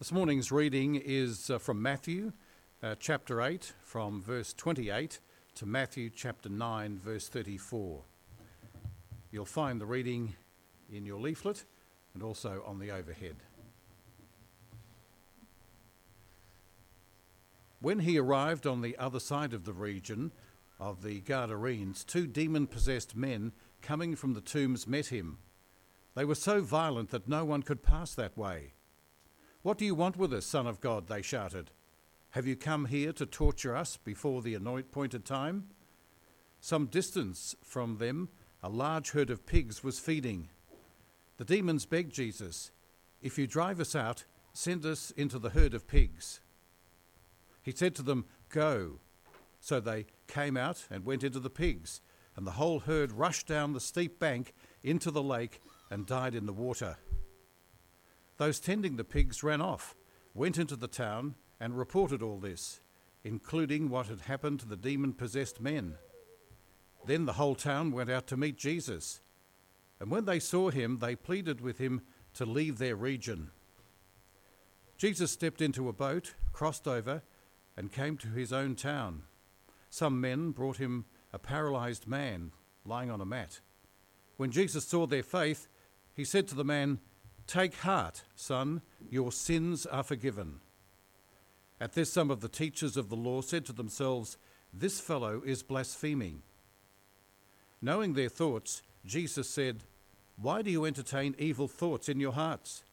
This morning's reading is from Matthew chapter 8, from verse 28 to Matthew chapter 9, verse 34. You'll find the reading in your leaflet and also on the overhead. When he arrived on the other side of the region of the Gadarenes, 2 demon-possessed men coming from the tombs met him. They were so violent that no one could pass that way. "What do you want with us, Son of God?" they shouted. "Have you come here to torture us before the appointed time?" Some distance from them, a large herd of pigs was feeding. The demons begged Jesus, "If you drive us out, send us into the herd of pigs." He said to them, "Go." So they came out and went into the pigs, and the whole herd rushed down the steep bank into the lake and died in the water. Those tending the pigs ran off, went into the town, and reported all this, including what had happened to the demon-possessed men. Then the whole town went out to meet Jesus, and when they saw him, they pleaded with him to leave their region. Jesus stepped into a boat, crossed over, and came to his own town. Some men brought him a paralyzed man lying on a mat. When Jesus saw their faith, he said to the man, "Take heart, son, your sins are forgiven." At this, some of the teachers of the law said to themselves, "This fellow is blaspheming." Knowing their thoughts, Jesus said, "Why do you entertain evil thoughts in your hearts?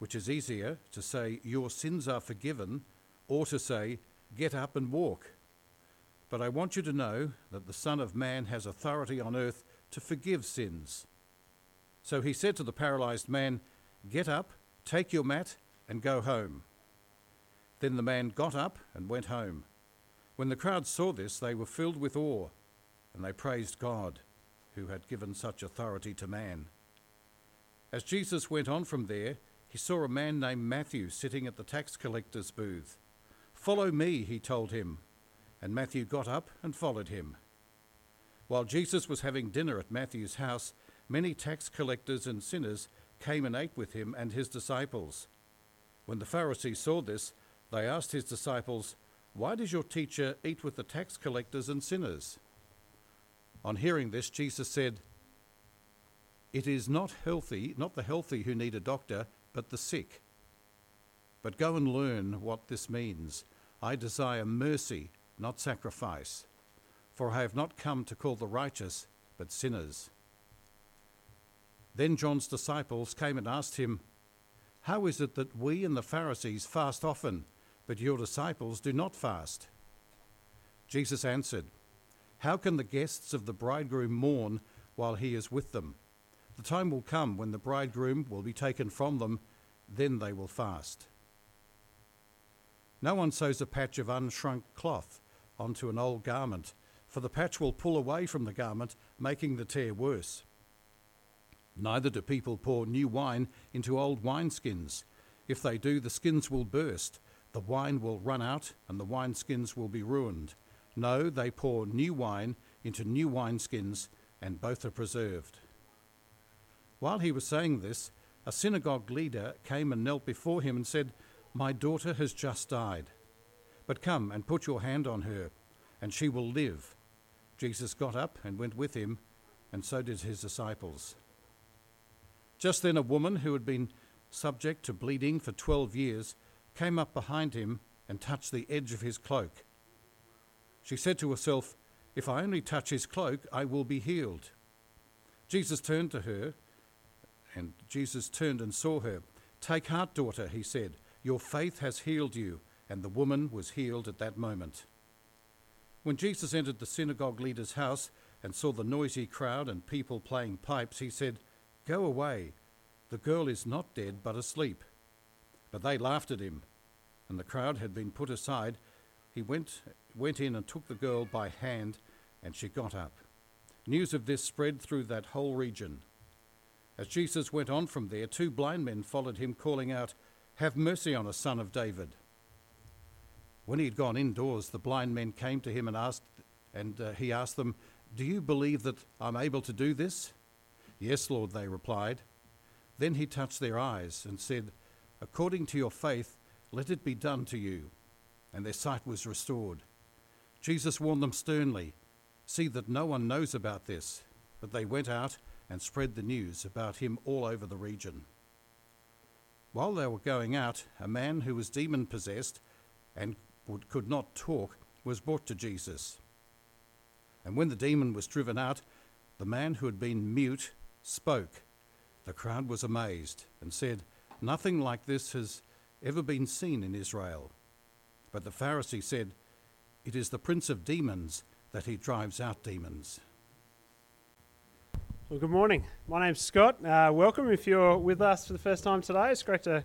Which is easier, to say, 'Your sins are forgiven,' or to say, 'Get up and walk'? But I want you to know that the Son of Man has authority on earth to forgive sins." So he said to the paralyzed man, "Get up, take your mat, and go home." Then the man got up and went home. When the crowd saw this, they were filled with awe, and they praised God, who had given such authority to man. As Jesus went on from there, he saw a man named Matthew sitting at the tax collector's booth. "Follow me," he told him, and Matthew got up and followed him. While Jesus was having dinner at Matthew's house, many tax collectors and sinners came and ate with him and his disciples. When the Pharisees saw this, they asked his disciples, "Why does your teacher eat with the tax collectors and sinners?" On hearing this, Jesus said, "It is not the healthy who need a doctor, but the sick. But go and learn what this means. I desire mercy, not sacrifice. For I have not come to call the righteous, but sinners." Then John's disciples came and asked him, "How is it that we and the Pharisees fast often, but your disciples do not fast?" Jesus answered, "How can the guests of the bridegroom mourn while he is with them? The time will come when the bridegroom will be taken from them, then they will fast. No one sews a patch of unshrunk cloth onto an old garment, for the patch will pull away from the garment, making the tear worse. Neither do people pour new wine into old wineskins. If they do, the skins will burst, the wine will run out, and the wineskins will be ruined. No, they pour new wine into new wineskins, and both are preserved." While he was saying this, a synagogue leader came and knelt before him and said, "My daughter has just died, but come and put your hand on her, and she will live." Jesus got up and went with him, and so did his disciples. Just then a woman who had been subject to bleeding for 12 years came up behind him and touched the edge of his cloak. She said to herself, "If I only touch his cloak, I will be healed." Jesus turned and saw her. "Take heart, daughter," he said. "Your faith has healed you," and the woman was healed at that moment. When Jesus entered the synagogue leader's house and saw the noisy crowd and people playing pipes, he said, "Go away, the girl is not dead but asleep." But they laughed at him, and the crowd had been put aside. He went in and took the girl by hand, and she got up. News of this spread through that whole region. As Jesus went on from there, 2 blind men followed him, calling out, "Have mercy on us, Son of David." When he had gone indoors, the blind men came to him and he asked them, "Do you believe that I'm able to do this?" "Yes, Lord," they replied. Then he touched their eyes and said, According to your faith, let it be done to you." And their sight was restored. Jesus warned them sternly, "See that no one knows about this." But they went out and spread the news about him all over the region. While they were going out, a man who was demon-possessed and could not talk was brought to Jesus. And when the demon was driven out, the man who had been mute spoke. The crowd was amazed and said, "Nothing like this has ever been seen in Israel." But the Pharisee said, "It is the prince of demons that he drives out demons." Well, good morning. My name's Scott. Welcome if you're with us for the first time today. It's great to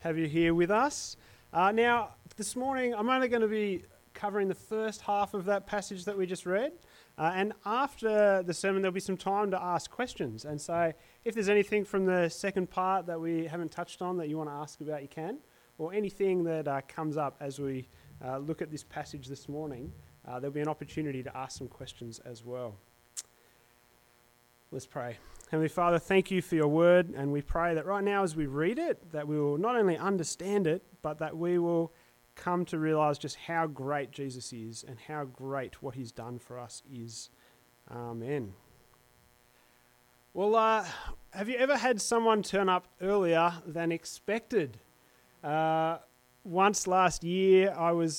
have you here with us. Now, this morning, I'm only going to be covering the first half of that passage that we just read. And after the sermon, there'll be some time to ask questions. And so if there's anything from the second part that we haven't touched on that you want to ask about, you can. Or anything that comes up as we look at this passage this morning, there'll be an opportunity to ask some questions as well. Let's pray. Heavenly Father, thank you for your word, and we pray that right now as we read it, that we will not only understand it, but that we will come to realize just how great Jesus is and how great what he's done for us is. Amen. Well, have you ever had someone turn up earlier than expected? Once last year, I was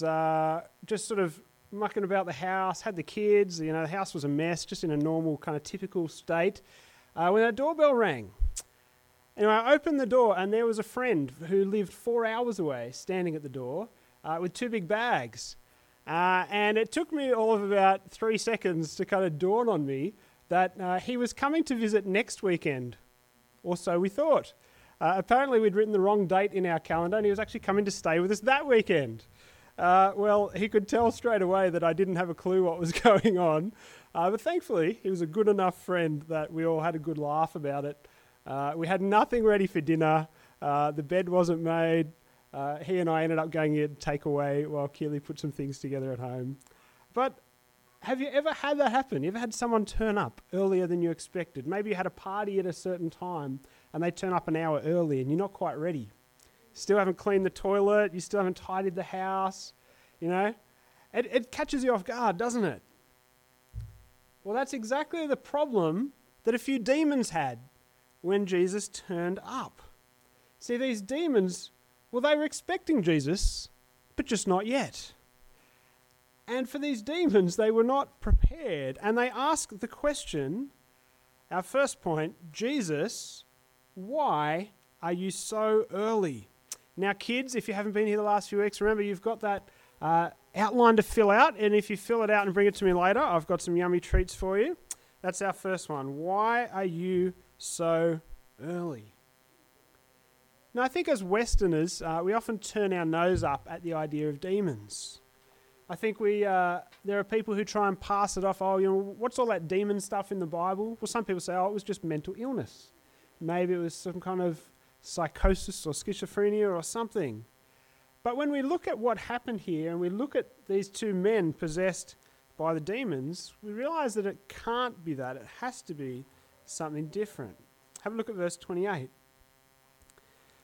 just sort of mucking about the house, had the kids, the house was a mess, just in a normal kind of typical state, when our doorbell rang. Anyway, I opened the door and there was a friend who lived 4 hours away standing at the door with two big bags. And it took me all of about 3 seconds to kind of dawn on me that he was coming to visit next weekend, or so we thought. Apparently we'd written the wrong date in our calendar and he was actually coming to stay with us that weekend. Well, he could tell straight away that I didn't have a clue what was going on. But thankfully, he was a good enough friend that we all had a good laugh about it. We had nothing ready for dinner. The bed wasn't made. He and I ended up going in takeaway while Keeley put some things together at home. But have you ever had that happen? You ever had someone turn up earlier than you expected? Maybe you had a party at a certain time and they turn up an hour early and you're not quite ready. Still haven't cleaned the toilet, you still haven't tidied the house, It catches you off guard, doesn't it? Well, that's exactly the problem that a few demons had when Jesus turned up. See, these demons, well, they were expecting Jesus, but just not yet. And for these demons, they were not prepared, and they asked the question, our first point, "Jesus, why are you so early?" Now, kids, if you haven't been here the last few weeks, remember you've got that outline to fill out. And if you fill it out and bring it to me later, I've got some yummy treats for you. That's our first one. Why are you so early? Now, I think as Westerners, we often turn our nose up at the idea of demons. I think there are people who try and pass it off. What's all that demon stuff in the Bible? Well, some people say, it was just mental illness. Maybe it was some kind of psychosis or schizophrenia or something. But when we look at what happened here and we look at these two men possessed by the demons, we realize that it can't be that. It has to be something different. Have a look at verse 28.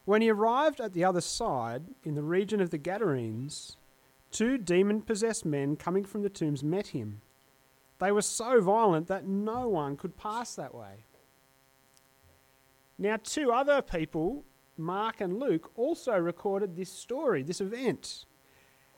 "When he arrived at the other side, in the region of the Gadarenes, two demon-possessed men coming from the tombs met him. They were so violent that no one could pass that way." Now, two other people, Mark and Luke, also recorded this story, this event.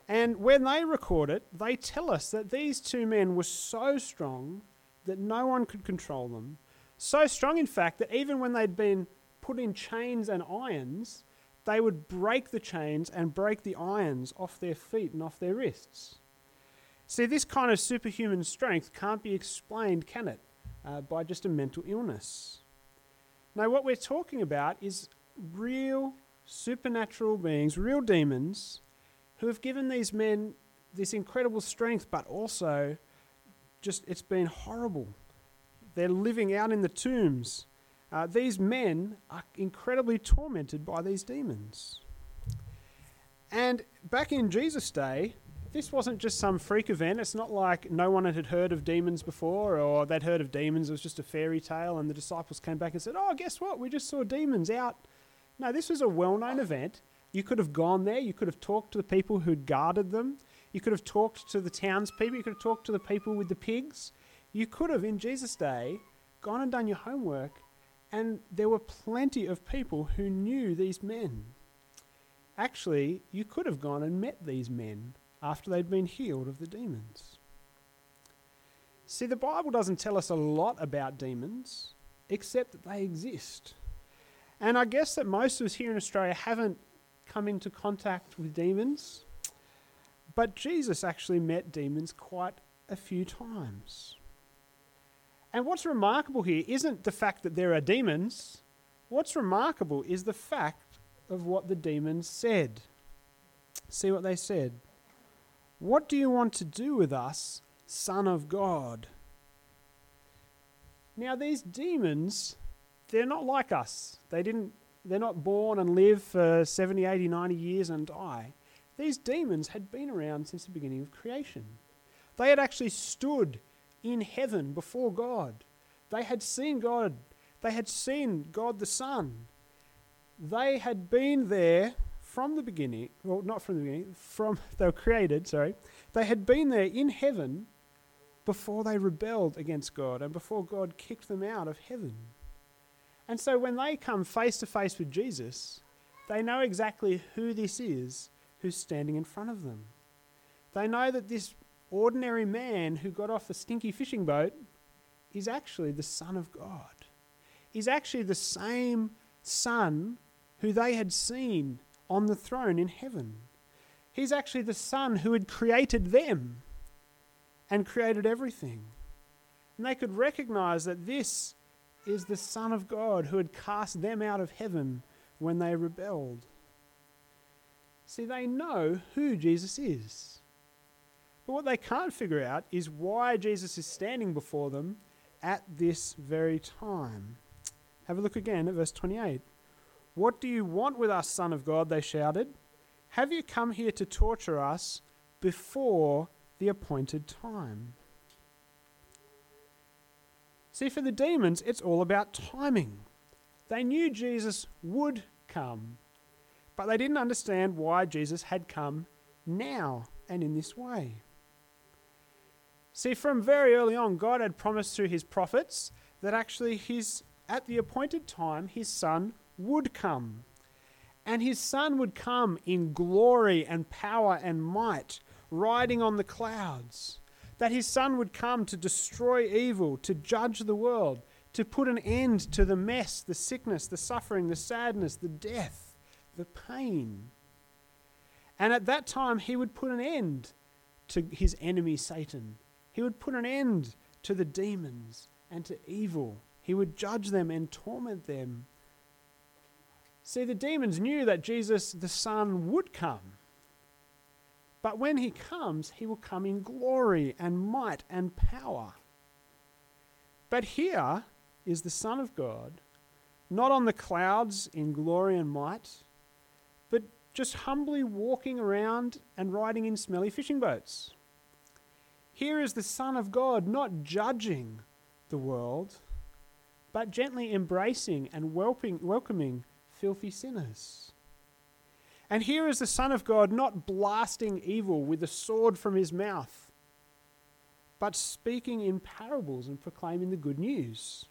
And when they record it, they tell us that these two men were so strong that no one could control them. So strong, in fact, that even when they'd been put in chains and irons, they would break the chains and break the irons off their feet and off their wrists. See, this kind of superhuman strength can't be explained, can it, by just a mental illness? Now, what we're talking about is real supernatural beings, real demons, who have given these men this incredible strength, but also just it's been horrible. They're living out in the tombs. These men are incredibly tormented by these demons. And back in Jesus' day, this wasn't just some freak event. It's not like no one had heard of demons before, or they'd heard of demons. It was just a fairy tale, and the disciples came back and said, "Oh, guess what? We just saw demons out No, this was a well-known event. You could have gone there. You could have talked to the people who'd guarded them. You could have talked to the townspeople. You could have talked to the people with the pigs. You could have, in Jesus' day, gone and done your homework, and there were plenty of people who knew these men. Actually, you could have gone and met these men after they'd been healed of the demons. See, the Bible doesn't tell us a lot about demons, except that they exist. And I guess that most of us here in Australia haven't come into contact with demons, but Jesus actually met demons quite a few times. And what's remarkable here isn't the fact that there are demons. What's remarkable is the fact of what the demons said. See what they said. "What do you want to do with us, Son of God?" Now, these demons, they're not like us. They're not born and live for 70, 80, 90 years and die. These demons had been around since the beginning of creation. They had actually stood in heaven before God. They had seen God. They had seen God the Son. They had been there from the beginning. Well, not from the beginning. They were created, sorry. They had been there in heaven before they rebelled against God and before God kicked them out of heaven. And so when they come face to face with Jesus, they know exactly who this is who's standing in front of them. They know that this ordinary man who got off a stinky fishing boat is actually the Son of God. He's actually the same Son who they had seen on the throne in heaven. He's actually the Son who had created them and created everything. And they could recognize that this is the Son of God who had cast them out of heaven when they rebelled. See, they know who Jesus is. But what they can't figure out is why Jesus is standing before them at this very time. Have a look again at verse 28. "What do you want with us, Son of God?" they shouted. "Have you come here to torture us before the appointed time?" See, for the demons, it's all about timing. They knew Jesus would come, but they didn't understand why Jesus had come now and in this way. See, from very early on, God had promised through his prophets that actually at the appointed time, his Son would come. And his Son would come in glory and power and might, riding on the clouds. That his Son would come to destroy evil, to judge the world, to put an end to the mess, the sickness, the suffering, the sadness, the death, the pain. And at that time, he would put an end to his enemy, Satan. He would put an end to the demons and to evil. He would judge them and torment them. See, the demons knew that Jesus, the Son, would come. But when he comes, he will come in glory and might and power. But here is the Son of God, not on the clouds in glory and might, but just humbly walking around and riding in smelly fishing boats. Here is the Son of God, not judging the world, but gently embracing and welcoming filthy sinners. And here is the Son of God not blasting evil with a sword from his mouth, but speaking in parables and proclaiming the good news.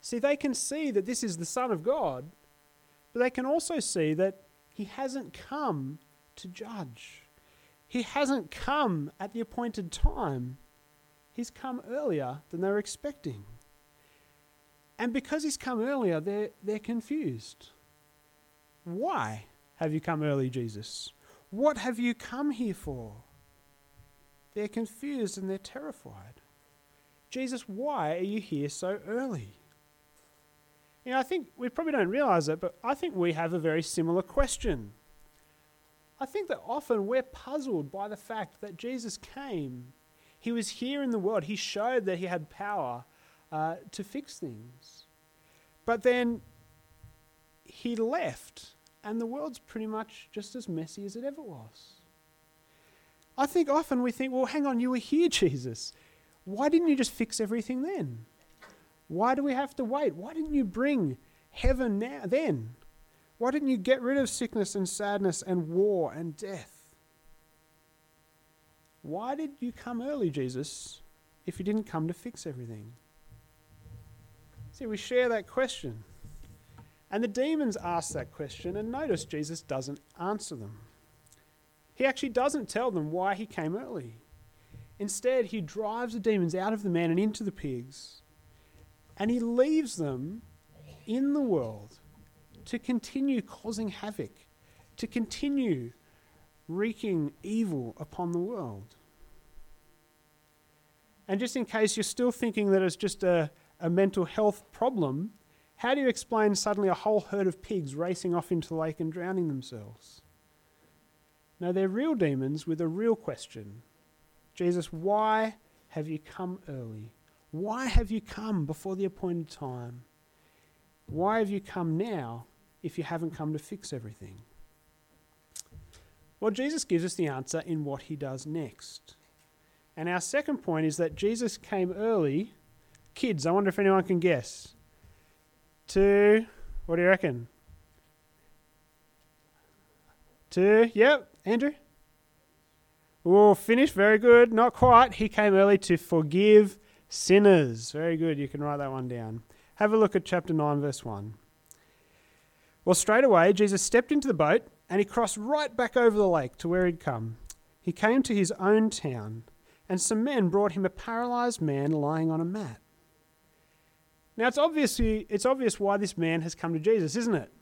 See, they can see that this is the Son of God, but they can also see that he hasn't come to judge. He hasn't come at the appointed time. He's come earlier than they were expecting. And because he's come earlier, they're confused. Why have you come early, Jesus? What have you come here for? They're confused and they're terrified. Jesus, why are you here so early? You know, I think we probably don't realize it, but I think we have a very similar question. I think that often we're puzzled by the fact that Jesus came. He was here in the world. He showed that he had power to fix things. But then he left, and the world's pretty much just as messy as it ever was. I think often we think, well, hang on, you were here, Jesus. Why didn't you just fix everything then? Why do we have to wait? Why didn't you bring heaven now then? Why didn't you get rid of sickness and sadness and war and death? Why did you come early, Jesus, if you didn't come to fix everything? See, we share that question. And the demons ask that question, and notice Jesus doesn't answer them. He actually doesn't tell them why he came early. Instead, he drives the demons out of the man and into the pigs, and he leaves them in the world to continue causing havoc, to continue wreaking evil upon the world. And just in case you're still thinking that it's just a mental health problem, how do you explain suddenly a whole herd of pigs racing off into the lake and drowning themselves? No, they're real demons with a real question. Jesus, why have you come early? Why have you come before the appointed time? Why have you come now if you haven't come to fix everything? Well, Jesus gives us the answer in what he does next. And our second point is that Jesus came early. Kids, I wonder if anyone can guess. To, what do you reckon? To, yep, Andrew? We'll finish, very good. Not quite. He came early to forgive sinners. Very good, you can write that one down. Have a look at chapter 9, verse 1. Well, straight away, Jesus stepped into the boat and he crossed right back over the lake to where he'd come. He came to his own town, and some men brought him a paralyzed man lying on a mat. Now, it's obvious why this man has come to Jesus, isn't it?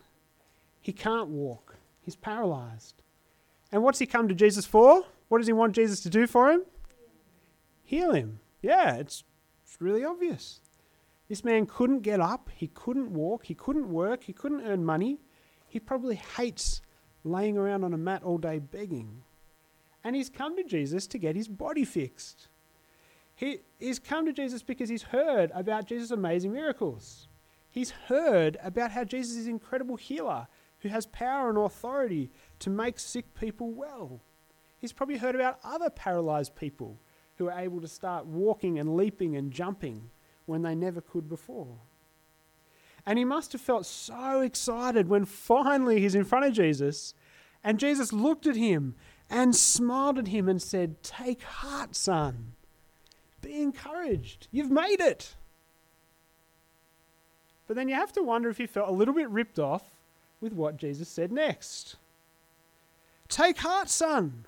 He can't walk. He's paralyzed. And what's he come to Jesus for? What does he want Jesus to do for him? Heal him. Yeah, it's really obvious. This man couldn't get up, he couldn't walk, he couldn't work, he couldn't earn money. He probably hates laying around on a mat all day begging. And he's come to Jesus to get his body fixed. He's come to Jesus because he's heard about Jesus' amazing miracles. He's heard about how Jesus is an incredible healer who has power and authority to make sick people well. He's probably heard about other paralyzed people who are able to start walking and leaping and jumping when they never could before. And he must have felt so excited when finally he's in front of Jesus, and Jesus looked at him and smiled at him and said, "Take heart, son. Be encouraged. You've made it." But then you have to wonder if he felt a little bit ripped off with what Jesus said next. "Take heart, son.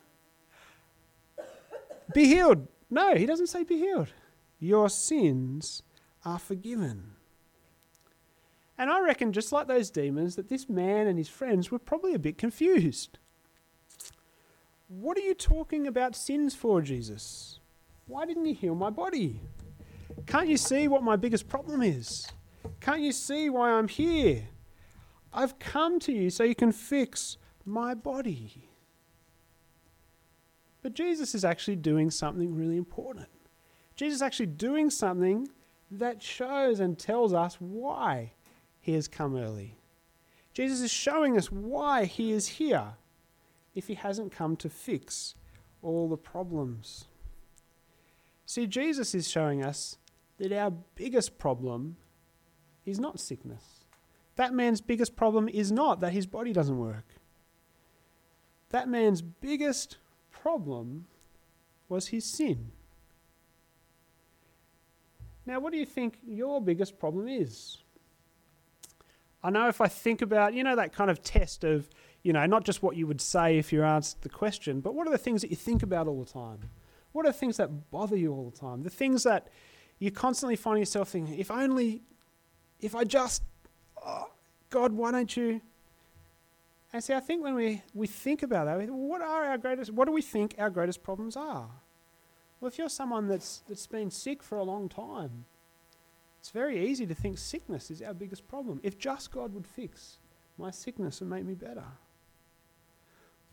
Be healed." No, he doesn't say be healed. "Your sins are forgiven." And I reckon, just like those demons, that this man and his friends were probably a bit confused. What are you talking about sins for, Jesus? Why didn't you heal my body? Can't you see what my biggest problem is? Can't you see why I'm here? I've come to you so you can fix my body. But Jesus is actually doing something really important. Jesus is actually doing something that shows and tells us why he has come early. Jesus is showing us why he is here if he hasn't come to fix all the problems. See, Jesus is showing us that our biggest problem is not sickness. That man's biggest problem is not that his body doesn't work. That man's biggest problem was his sin. Now, what do you think your biggest problem is? I know if I think about, that kind of test of, not just what you would say if you answered the question, but what are the things that you think about all the time? What are the things that bother you all the time? The things that you constantly find yourself thinking, God, why don't you? And see, I think when we think about that, what do we think our greatest problems are? Well, if you're someone that's been sick for a long time, it's very easy to think sickness is our biggest problem. If just God would fix my sickness and make me better.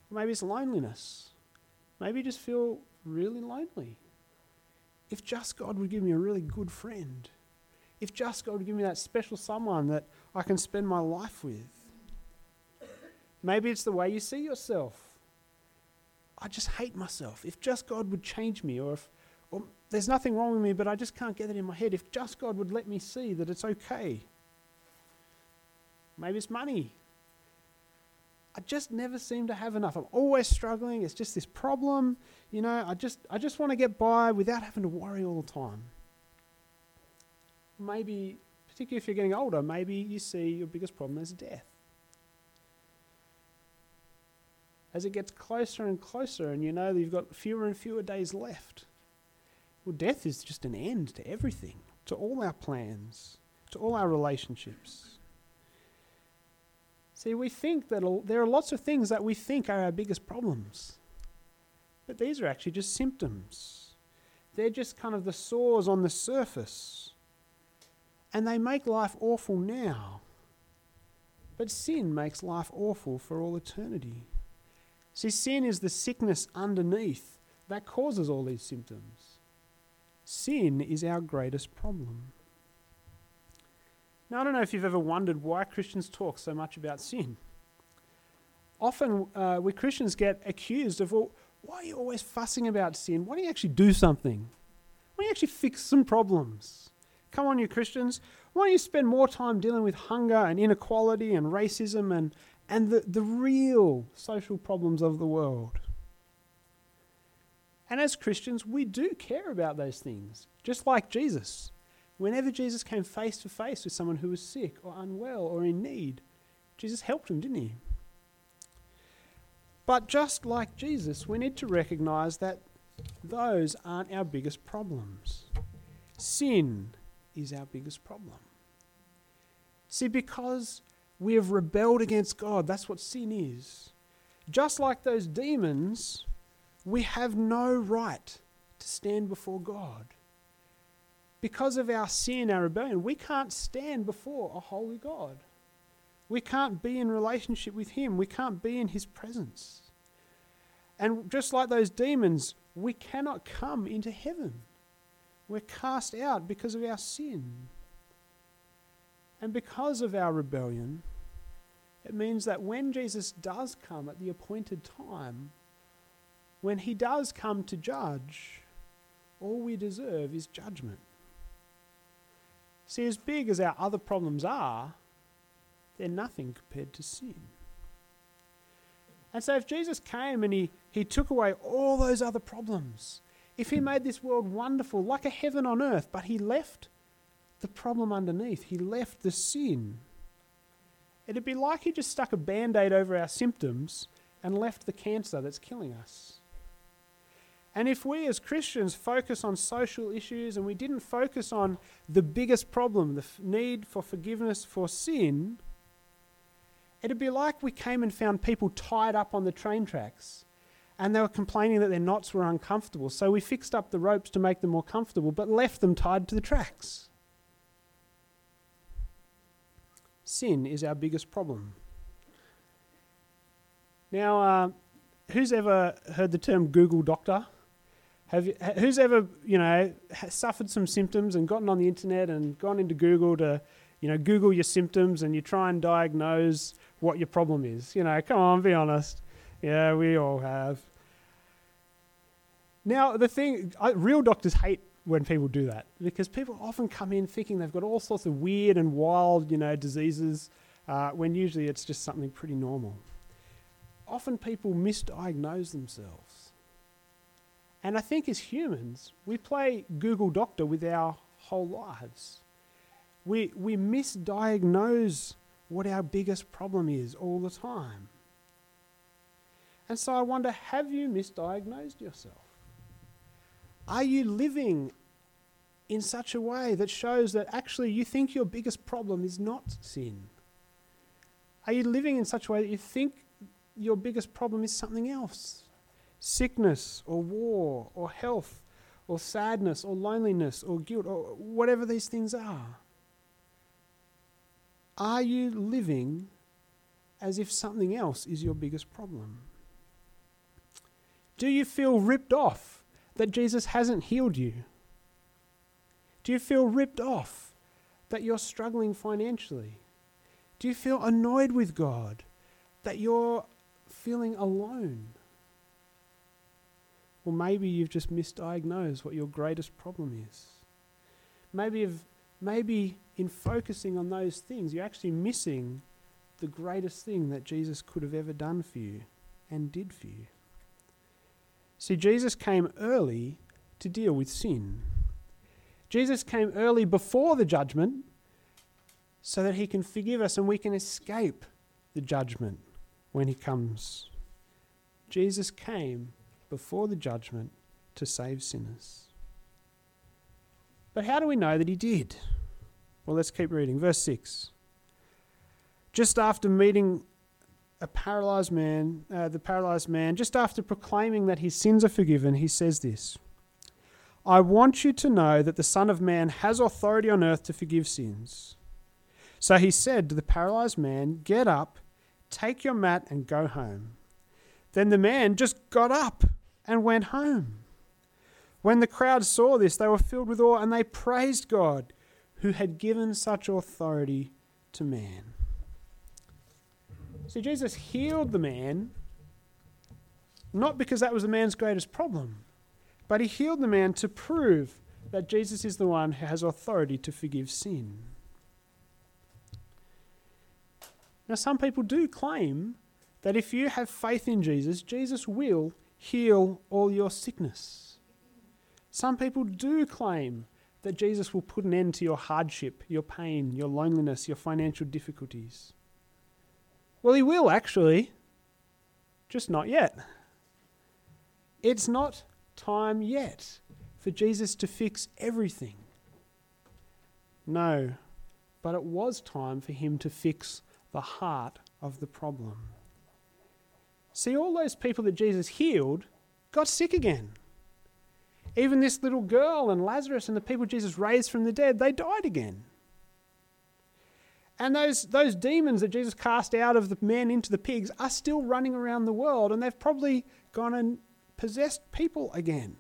Or maybe it's loneliness. Maybe you just feel really lonely. If just God would give me a really good friend. If just God would give me that special someone that I can spend my life with. Maybe it's the way you see yourself. I just hate myself. If just God would change me, or there's nothing wrong with me, but I just can't get it in my head. If just God would let me see that it's okay. Maybe it's money. I just never seem to have enough. I'm always struggling. It's just this problem. You know, I just want to get by without having to worry all the time. Maybe, particularly if you're getting older, maybe you see your biggest problem as death. As it gets closer and closer and you know that you've got fewer and fewer days left. Well, death is just an end to everything, to all our plans, to all our relationships. See, we think that there are lots of things that we think are our biggest problems. But these are actually just symptoms. They're just kind of the sores on the surface. And they make life awful now. But sin makes life awful for all eternity. See, sin is the sickness underneath that causes all these symptoms. Sin is our greatest problem. Now, I don't know if you've ever wondered why Christians talk so much about sin. Often we Christians get accused of, well, why are you always fussing about sin? Why don't you actually do something? Why don't you actually fix some problems? Come on, you Christians. Why don't you spend more time dealing with hunger and inequality and racism and the real social problems of the world? And as Christians, we do care about those things, just like Jesus. Whenever Jesus came face to face with someone who was sick or unwell or in need, Jesus helped him, didn't he? But just like Jesus, we need to recognize that those aren't our biggest problems. Sin is our biggest problem. See, because we have rebelled against God. That's what sin is. Just like those demons, we have no right to stand before God. Because of our sin, our rebellion, we can't stand before a holy God. We can't be in relationship with him. We can't be in his presence. And just like those demons, we cannot come into heaven. We're cast out because of our sin. And because of our rebellion, it means that when Jesus does come at the appointed time, when he does come to judge, all we deserve is judgment. See, as big as our other problems are, they're nothing compared to sin. And so if Jesus came and he took away all those other problems, if he made this world wonderful, like a heaven on earth, but he left the problem underneath. He left the sin. It'd be like he just stuck a Band-Aid over our symptoms and left the cancer that's killing us. And if we as Christians focus on social issues and we didn't focus on the biggest problem, the need for forgiveness for sin, it'd be like we came and found people tied up on the train tracks and they were complaining that their knots were uncomfortable. So we fixed up the ropes to make them more comfortable but left them tied to the tracks. Sin is our biggest problem. Now, who's ever heard the term Google Doctor? Who's ever, you know, suffered some symptoms and gotten on the internet and gone into Google to, you know, Google your symptoms and you try and diagnose what your problem is? You know, come on, be honest. Yeah, we all have. Now, the thing, real doctors hate when people do that, because people often come in thinking they've got all sorts of weird and wild, you know, diseases, when usually it's just something pretty normal. Often people misdiagnose themselves. And I think as humans, we play Google Doctor with our whole lives. We misdiagnose what our biggest problem is all the time. And so I wonder, have you misdiagnosed yourself? Are you living in such a way that shows that actually you think your biggest problem is not sin? Are you living in such a way that you think your biggest problem is something else? Sickness or war or health or sadness or loneliness or guilt or whatever these things are. Are you living as if something else is your biggest problem? Do you feel ripped off that Jesus hasn't healed you? Do you feel ripped off that you're struggling financially? Do you feel annoyed with God that you're feeling alone? Or maybe you've just misdiagnosed what your greatest problem is. Maybe in focusing on those things, you're actually missing the greatest thing that Jesus could have ever done for you and did for you. See, Jesus came early to deal with sin. Jesus came early before the judgment so that he can forgive us and we can escape the judgment when he comes. Jesus came before the judgment to save sinners. But how do we know that he did? Well, let's keep reading. Verse 6. Just after meeting the paralyzed man, just after proclaiming that his sins are forgiven, he says this: I want you to know that the Son of Man has authority on earth to forgive sins. So he said to the paralyzed man, get up, take your mat and go home. Then the man just got up and went home. When the crowd saw this, they were filled with awe and they praised God who had given such authority to man. See, Jesus healed the man, not because that was the man's greatest problem, but he healed the man to prove that Jesus is the one who has authority to forgive sin. Now, some people do claim that if you have faith in Jesus, Jesus will heal all your sickness. Some people do claim that Jesus will put an end to your hardship, your pain, your loneliness, your financial difficulties. Well, he will actually, just not yet. It's not time yet for Jesus to fix everything. No, but it was time for him to fix the heart of the problem. See, all those people that Jesus healed got sick again. Even this little girl and Lazarus and the people Jesus raised from the dead, they died again. And those demons that Jesus cast out of the men into the pigs are still running around the world, and they've probably gone and possessed people again.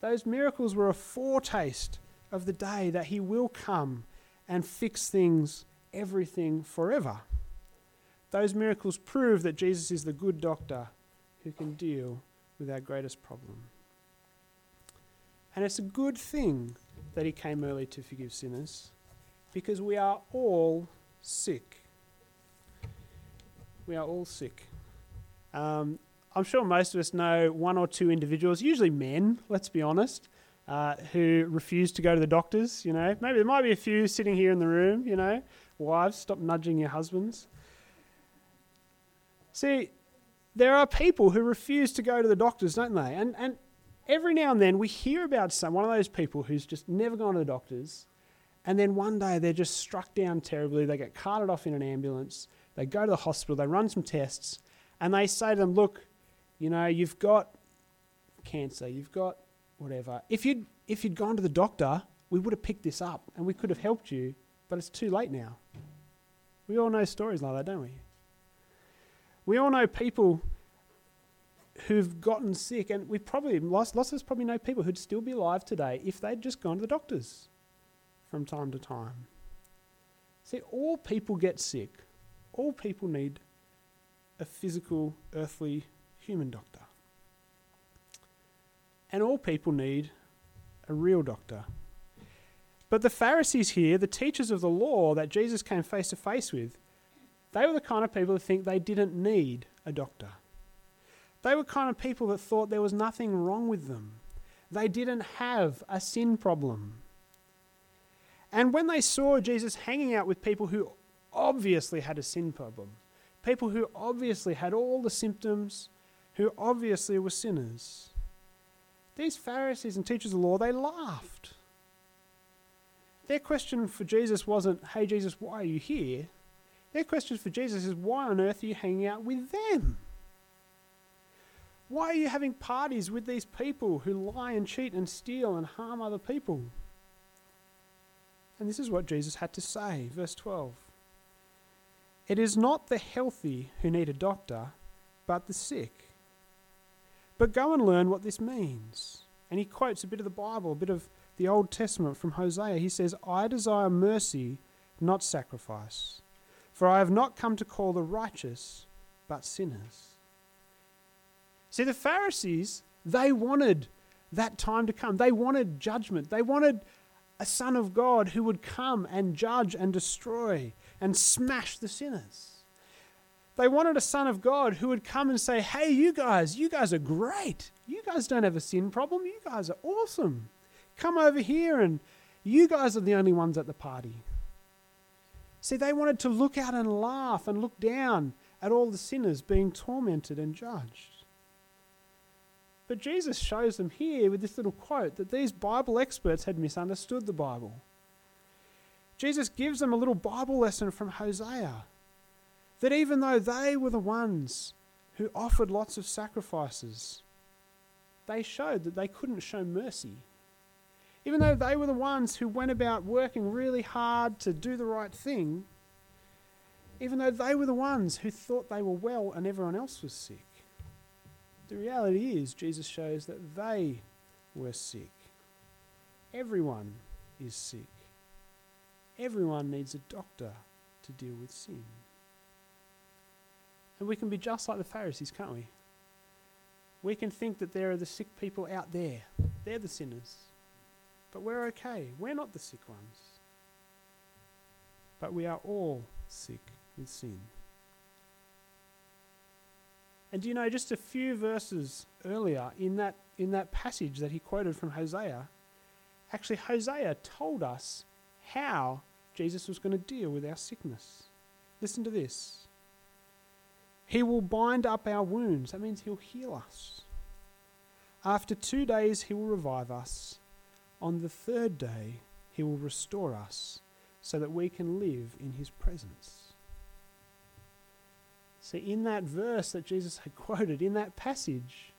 Those miracles were a foretaste of the day that he will come and fix things, everything forever. Those miracles prove that Jesus is the good doctor who can deal with our greatest problem. And it's a good thing that he came early to forgive sinners, because we are all sick. We are all sick. I'm sure most of us know one or two individuals, usually men, let's be honest, who refuse to go to the doctors, you know. Maybe there might be a few sitting here in the room, you know. Wives, stop nudging your husbands. See, there are people who refuse to go to the doctors, don't they? And every now and then we hear about one of those people who's just never gone to the doctors. And then one day they're just struck down terribly. They get carted off in an ambulance. They go to the hospital. They run some tests. And they say to them, look, you know, you've got cancer. You've got whatever. If you'd gone to the doctor, we would have picked this up and we could have helped you. But it's too late now. We all know stories like that, don't we? We all know people who've gotten sick. And we probably, lots of us probably know people who'd still be alive today if they'd just gone to the doctors from time to time. See, all people get sick. All people need a physical, earthly, human doctor. And all people need a real doctor. But the Pharisees here, the teachers of the law that Jesus came face to face with, they were the kind of people that think they didn't need a doctor. They were the kind of people that thought there was nothing wrong with them. They didn't have a sin problem. And when they saw Jesus hanging out with people who obviously had a sin problem, people who obviously had all the symptoms, who obviously were sinners, these Pharisees and teachers of the law, they laughed. Their question for Jesus wasn't, hey Jesus, why are you here? Their question for Jesus is, why on earth are you hanging out with them? Why are you having parties with these people who lie and cheat and steal and harm other people? And this is what Jesus had to say, verse 12. It is not the healthy who need a doctor, but the sick. But go and learn what this means. And he quotes a bit of the Bible, a bit of the Old Testament from Hosea. He says, I desire mercy, not sacrifice. For I have not come to call the righteous, but sinners. See, the Pharisees, they wanted that time to come. They wanted judgment. They wanted a son of God who would come and judge and destroy. and smash the sinners. They wanted a son of God who would come and say, hey, you guys are great. You guys don't have a sin problem. You guys are awesome. Come over here and you guys are the only ones at the party. See, they wanted to look out and laugh and look down at all the sinners being tormented and judged. But Jesus shows them here with this little quote that these Bible experts had misunderstood the Bible. Jesus gives them a little Bible lesson from Hosea. That even though they were the ones who offered lots of sacrifices, they showed that they couldn't show mercy. Even though they were the ones who went about working really hard to do the right thing, even though they were the ones who thought they were well and everyone else was sick, the reality is Jesus shows that they were sick. Everyone is sick. Everyone needs a doctor to deal with sin. And we can be just like the Pharisees, can't we? We can think that there are the sick people out there. They're the sinners. But we're okay. We're not the sick ones. But we are all sick with sin. And do you know, just a few verses earlier in that passage that he quoted from Hosea, actually Hosea told us how Jesus was going to deal with our sickness. Listen to this. He will bind up our wounds. That means he'll heal us. After 2 days, he will revive us. On the 3rd day, he will restore us so that we can live in his presence. See, in that verse that Jesus had quoted, in that passage,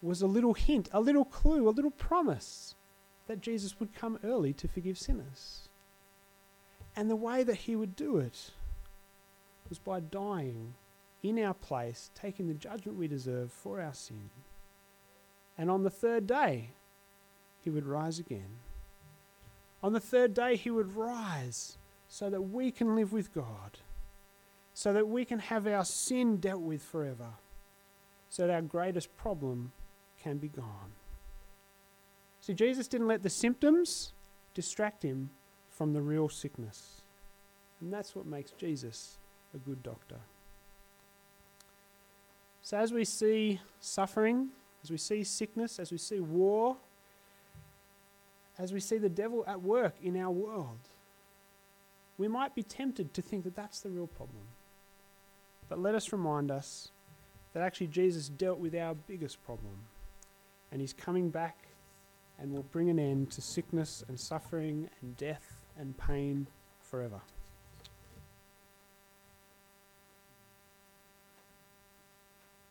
was a little hint, a little clue, a little promise that Jesus would come early to forgive sinners. And the way that he would do it was by dying in our place, taking the judgment we deserve for our sin. And on the 3rd day, he would rise again. On the 3rd day, he would rise so that we can live with God, so that we can have our sin dealt with forever, so that our greatest problem can be gone. See, Jesus didn't let the symptoms distract him from the real sickness. And that's what makes Jesus a good doctor. So as we see suffering, as we see sickness, as we see war, as we see the devil at work in our world, we might be tempted to think that that's the real problem. But let us remind us that actually Jesus dealt with our biggest problem, and he's coming back and will bring an end to sickness and suffering and death and pain forever.